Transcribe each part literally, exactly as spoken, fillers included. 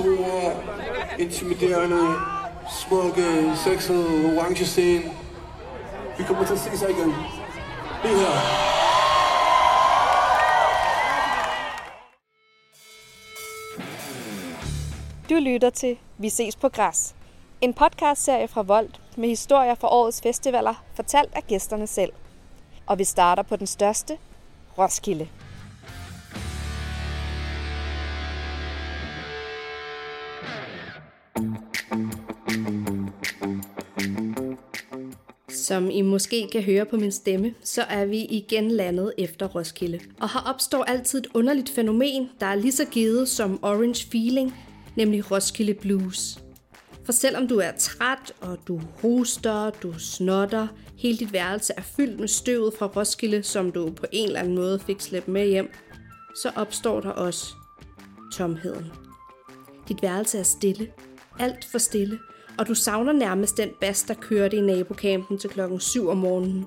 store, intimiderende, smukke, sexede, orange scene. Vi kommer til at se sig igen. Lige her. Du lytter til Vi ses på græs. En podcastserie fra Voldt med historier fra årets festivaler, fortalt af gæsterne selv. Og vi starter på den største, Roskilde. Som I måske kan høre på min stemme, så er vi igen landet efter Roskilde. Og her opstår altid et underligt fænomen, der er lige så givet som Orange Feeling, nemlig Roskilde Blues. For selvom du er træt, og du hoster, du snotter, hele dit værelse er fyldt med støvet fra Roskilde, som du på en eller anden måde fik slæbt med hjem, så opstår der også tomheden. Dit værelse er stille, alt for stille, og du savner nærmest den bas, der kørte i nabocampen til klokken syv om morgenen.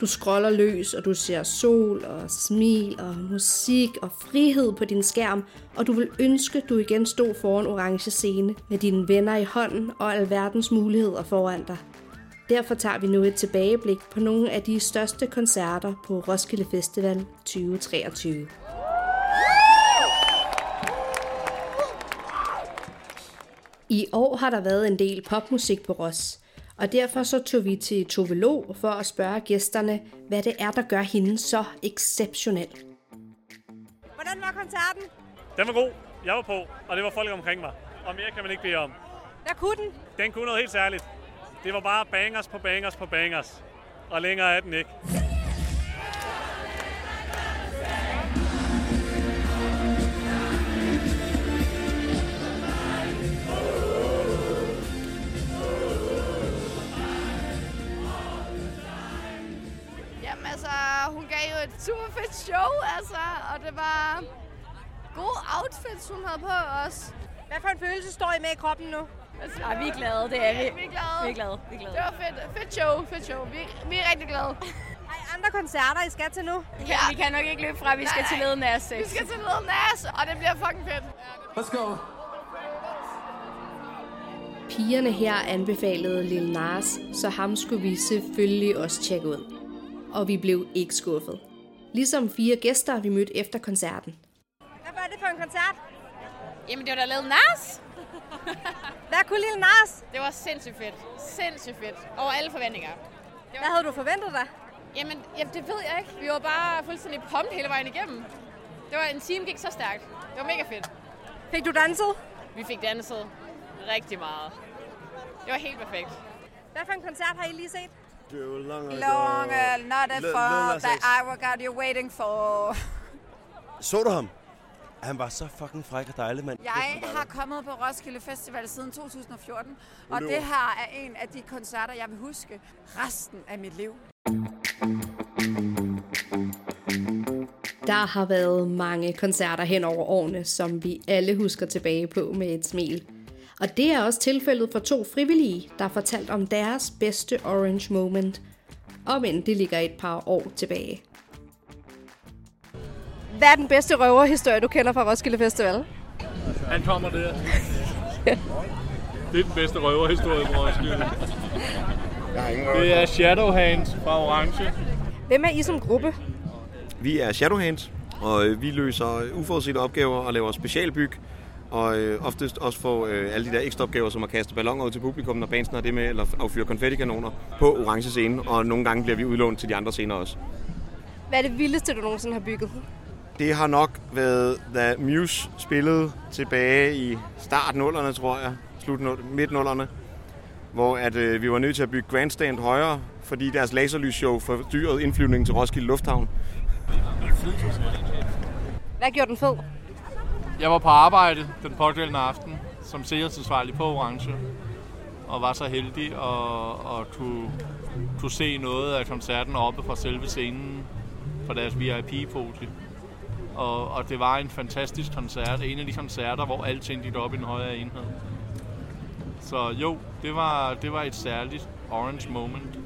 Du scroller løs, og du ser sol og smil og musik og frihed på din skærm, og du vil ønske, du igen stod foran orange scene med dine venner i hånden og alverdens muligheder foran dig. Derfor tager vi nu et tilbageblik på nogle af de største koncerter på Roskilde Festival tyve treogtyve. I år har der været en del popmusik på Ros, og derfor så tog vi til Tove Lo for at spørge gæsterne, hvad det er, der gør hende så exceptionel. Hvordan var koncerten? Den var god. Jeg var på, og det var folk omkring mig. Og mere kan man ikke bede om. Der kunne den? Den kunne noget helt særligt. Det var bare bangers på bangers på bangers. Og længere er den ikke. Hun gav jo et super fedt show, altså, og det var gode outfits, hun havde på os. Hvad for en følelse står I med i kroppen nu? Altså, ja, vi er glade, det er vi. Ja, vi er glade. Vi er glade. Vi er glade. Det var fedt, fedt show, fedt show. Vi er, vi er rigtig glade. Ej, andre koncerter, I skal til nu? Ja, vi kan nok ikke løbe fra, vi nej, skal til Lil Nas. Vi skal til Lil Nas, og det bliver fucking fedt. Let's go. Pigerne her anbefalede Lil Nas, så ham skulle vi selvfølgelig også tjekke ud. Og vi blev ikke skuffet. Ligesom fire gæster, vi mødte efter koncerten. Hvad var det for en koncert? Jamen, det var da Lil Nas. Hvad kunne Lil Nas? Det var sindssygt fedt. Sindssygt fedt. Over alle forventninger. Var... Hvad havde du forventet dig? Jamen, jamen, det ved jeg ikke. Vi var bare fuldstændig pumped hele vejen igennem. Det var en time gik så stærkt. Det var mega fedt. Fik du danset? Vi fik danset rigtig meget. Det var helt perfekt. Hvad for en koncert har I lige set? Long ago, not a fall that I work out you're waiting for. Så du ham? Han var så fucking fræk og dejlig, mand. Jeg har kommet på Roskilde Festival siden to tusind og fjorten, og det her er en af de koncerter, jeg vil huske resten af mit liv. Der har været mange koncerter hen over årene, som vi alle husker tilbage på med et smil. Og det er også tilfældet for to frivillige, der fortalte om deres bedste Orange Moment, om end det ligger et par år tilbage. Hvad er den bedste røverhistorie, du kender fra Roskilde Festival? Han kommer der. Ja. Det er den bedste røverhistorie fra Roskilde. Det er Shadowhands fra Orange. Hvem er I som gruppe? Vi er Shadowhands, og vi løser uforudsete opgaver og laver specialbyg. Og øh, oftest også få øh, alle de der ekstra opgaver, som at kaste balloner ud til publikum, når bandsene har det med, eller affyre konfettikanoner på orange scenen, og nogle gange bliver vi udlånt til de andre scener også. Hvad er det vildeste, du nogensinde har bygget? Det har nok været, da Muse spillede tilbage i start-nullerne, tror jeg, slut-midt-nullerne, hvor at, øh, vi var nødt til at bygge grandstand højere, fordi deres laserlysshow fordyrede indflyvningen til Roskilde Lufthavn. Hvad gjorde den fed? Jeg var på arbejde den pågældende aften som sikkerhedsansvarlig på Orange, og var så heldig og, og kunne, kunne se noget af koncerten oppe fra selve scenen fra deres V I P-podium. Og, og det var en fantastisk koncert, en af de koncerter, hvor alting gik op i en højere enhed. Så jo, det var, det var et særligt Orange Moment.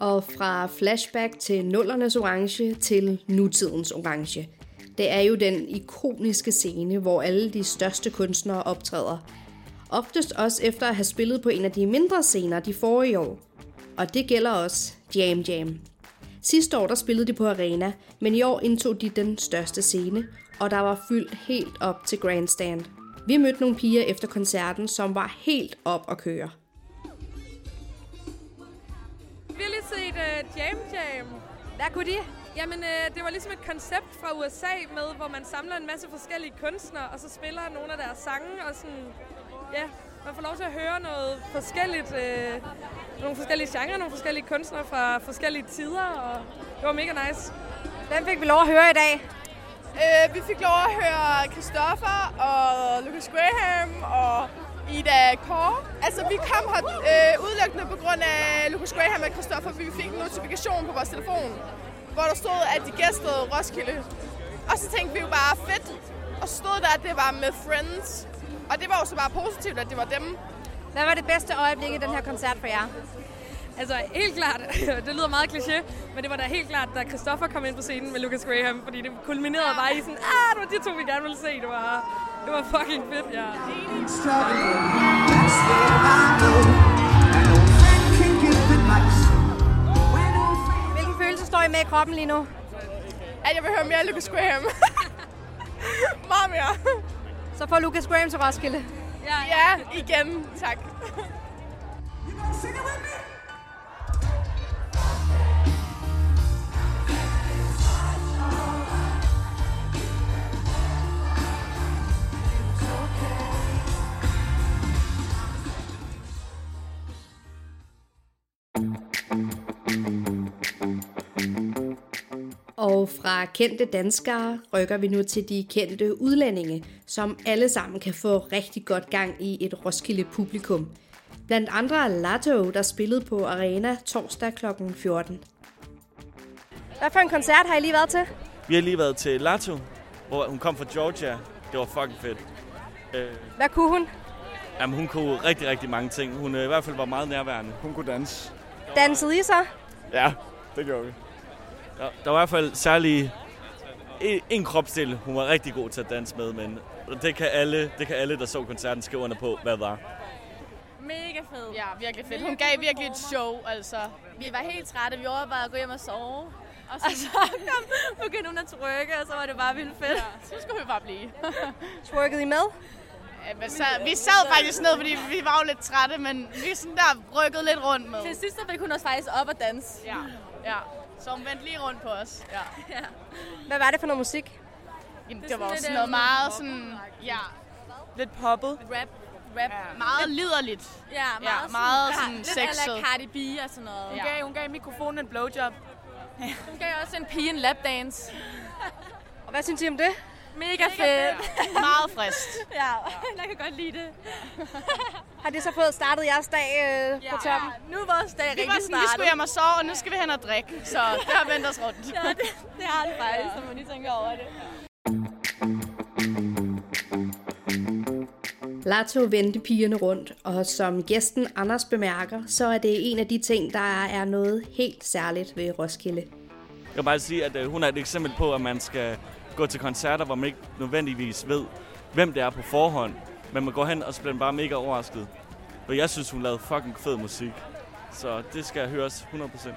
Og fra flashback til nullernes orange til nutidens orange. Det er jo den ikoniske scene, hvor alle de største kunstnere optræder. Oftest også efter at have spillet på en af de mindre scener de forrige år. Og det gælder også Jam Jam. Sidste år der spillede de på arena, men i år indtog de den største scene, og der var fyldt helt op til grandstand. Vi mødte nogle piger efter koncerten, som var helt op at køre. Vi har lige set uh, Jam Jam. Hvad kunne de? Jamen, øh, det var ligesom et koncept fra U S A med, hvor man samler en masse forskellige kunstnere, og så spiller nogle af deres sange, og sådan, ja, man får lov til at høre noget forskelligt, øh, nogle forskellige genrer, nogle forskellige kunstnere fra forskellige tider, og det var mega nice. Hvem fik vi lov at høre i dag? Øh, vi fik lov at høre Christopher og Lucas Graham og Ida Kåre. Altså, vi kom her øh, udelukkende på grund af Lucas Graham og Christopher, fordi vi fik en notifikation på vores telefon, hvor der stod, at de gæstede Roskilde. Og så tænkte vi jo bare, fedt. Og så stod der, at det var med Friends. Og det var jo så bare positivt, at det var dem. Hvad var det bedste øjeblik i den her koncert for jer? Altså, helt klart. Det lyder meget kliché, men det var da helt klart, da Christopher kom ind på scenen med Lucas Graham. Fordi det kulminerede bare i sådan, ah, det var de to, vi gerne ville se. Det var, det var fucking fedt, ja. Står I med i kroppen lige nu? At jeg vil høre mere Lucas Graham. Meget mere. Så får Lucas Graham til Roskilde. Ja, ja. ja igen. Tak. Og fra kendte danskere rykker vi nu til de kendte udlændinge, som alle sammen kan få rigtig godt gang i et Roskilde publikum. Blandt andre Latto, der spillede på Arena torsdag klokken fjorten. Hvad for en koncert har I lige været til? Vi har lige været til Latto, hvor hun kom fra Georgia. Det var fucking fedt. Hvad kunne hun? Jamen, hun kunne rigtig, rigtig mange ting. Hun i hvert fald var meget nærværende. Hun kunne danse. Dansede I så? Ja, det gjorde vi. Ja, der var i hvert fald særlig en, en kropsdel, hun var rigtig god til at danse med, men det kan alle, det kan alle der så koncerten, skrive under på, hvad var. Mega fed. Ja, virkelig fedt. Hun gav virkelig et show, altså. Vi var helt trætte, vi overvejede at gå hjem og sove, og så, og så kom, begyndte hun at twerke, og så var det bare vildt fedt. Ja, så skulle vi bare blive. Twerkede I med? Ja, så, vi sad faktisk ned, fordi vi var jo lidt trætte, men vi sådan der rykkede lidt rundt med. Til sidst så fik hun også faktisk op og danse. Ja, ja. Så hun vendte lige rundt på os. Ja. Ja. Hvad var det for noget musik? Jamen, det, det var også sådan noget meget sådan... Ja. Lidt poppet. Rap. Rap. Ja. Meget liderligt. Ja, meget, ja, meget sådan, sådan sexet. Lidt a la Cardi B og sådan noget. Hun, ja. gav, hun gav mikrofonen en blowjob. Ja. Hun gav også en pige en lapdance. Og hvad synes I om det? Mega, Mega fedt. fedt. Meget frist. Ja, jeg kan godt lide det. Har det så fået startet jeres dag øh, ja. på toppen? Ja, nu er vores dag rigtig startet. Vi skulle hjem og sove, og nu skal vi hen og drikke. Så det har vendt os rundt. Ja, det, det har det faktisk, når man lige tænker over det. Latto vendte pigerne rundt, og som gæsten Anders bemærker, så er det en af de ting, der er noget helt særligt ved Roskilde. Jeg vil bare sige, at hun er et eksempel på, at man skal... gå til koncerter, hvor man ikke nødvendigvis ved, hvem det er på forhånd. Men man går hen, og så bliver man bare mega overrasket. Og jeg synes, hun lavede fucking fed musik. Så det skal høres hundrede procent.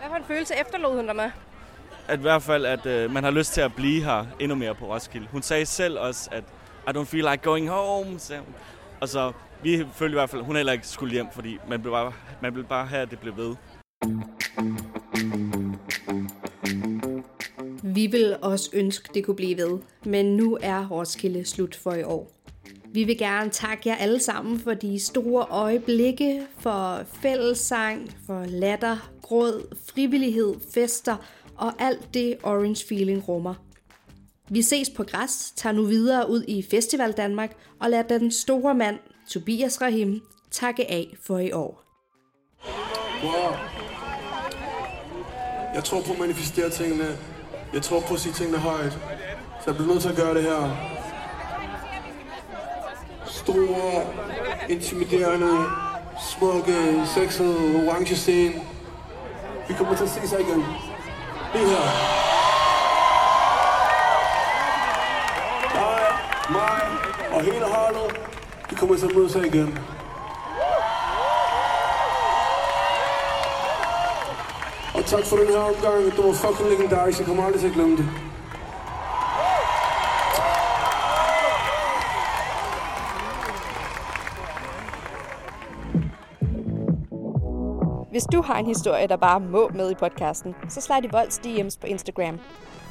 Hvad for en følelse efterlod hun dig med? At i hvert fald, at øh, man har lyst til at blive her endnu mere på Roskilde. Hun sagde selv også, at I don't feel like going home, sagde hun. Og så, vi følte i hvert fald, hun heller ikke skulle hjem, fordi man blev bare, man blev bare her, at det blev ved. Vi vil også ønske, det kunne blive ved, men nu er Roskilde slut for i år. Vi vil gerne takke jer alle sammen for de store øjeblikke, for fællessang, for latter, gråd, frivillighed, fester og alt det Orange Feeling rummer. Vi ses på græs, tager nu videre ud i Festival Danmark og lader den store mand, Tobias Rahim, takke af for i år. Wow. Jeg tror på at manifestere tingene. Jeg tror på at sige tingene højt, så jeg bliver nødt til at gøre det her. Store, intimiderende, smukke, sexede, orange scene. Vi kommer til at se sig igen. Lige her. og hele holdet, de kommer til at mødes her igen. Og tak for den her opgang, det var fucking legendarisk, jeg kommer aldrig til at glemme det. Hvis du har en historie, der bare må med i podcasten, så slide i Voldts D M's på Instagram.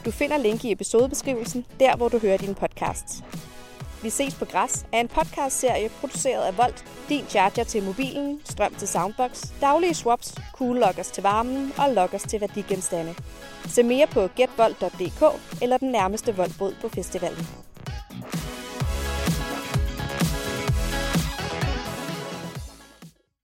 Du finder link i episodebeskrivelsen, der hvor du hører dine podcasts. Vi ses på græs er en podcastserie produceret af Voldt, din charger til mobilen, strøm til soundbox, daglige swaps, cool lockers til varmen og lockers til værdigenstande. Se mere på get voldt punktum d k eller den nærmeste voldbod på festivalen.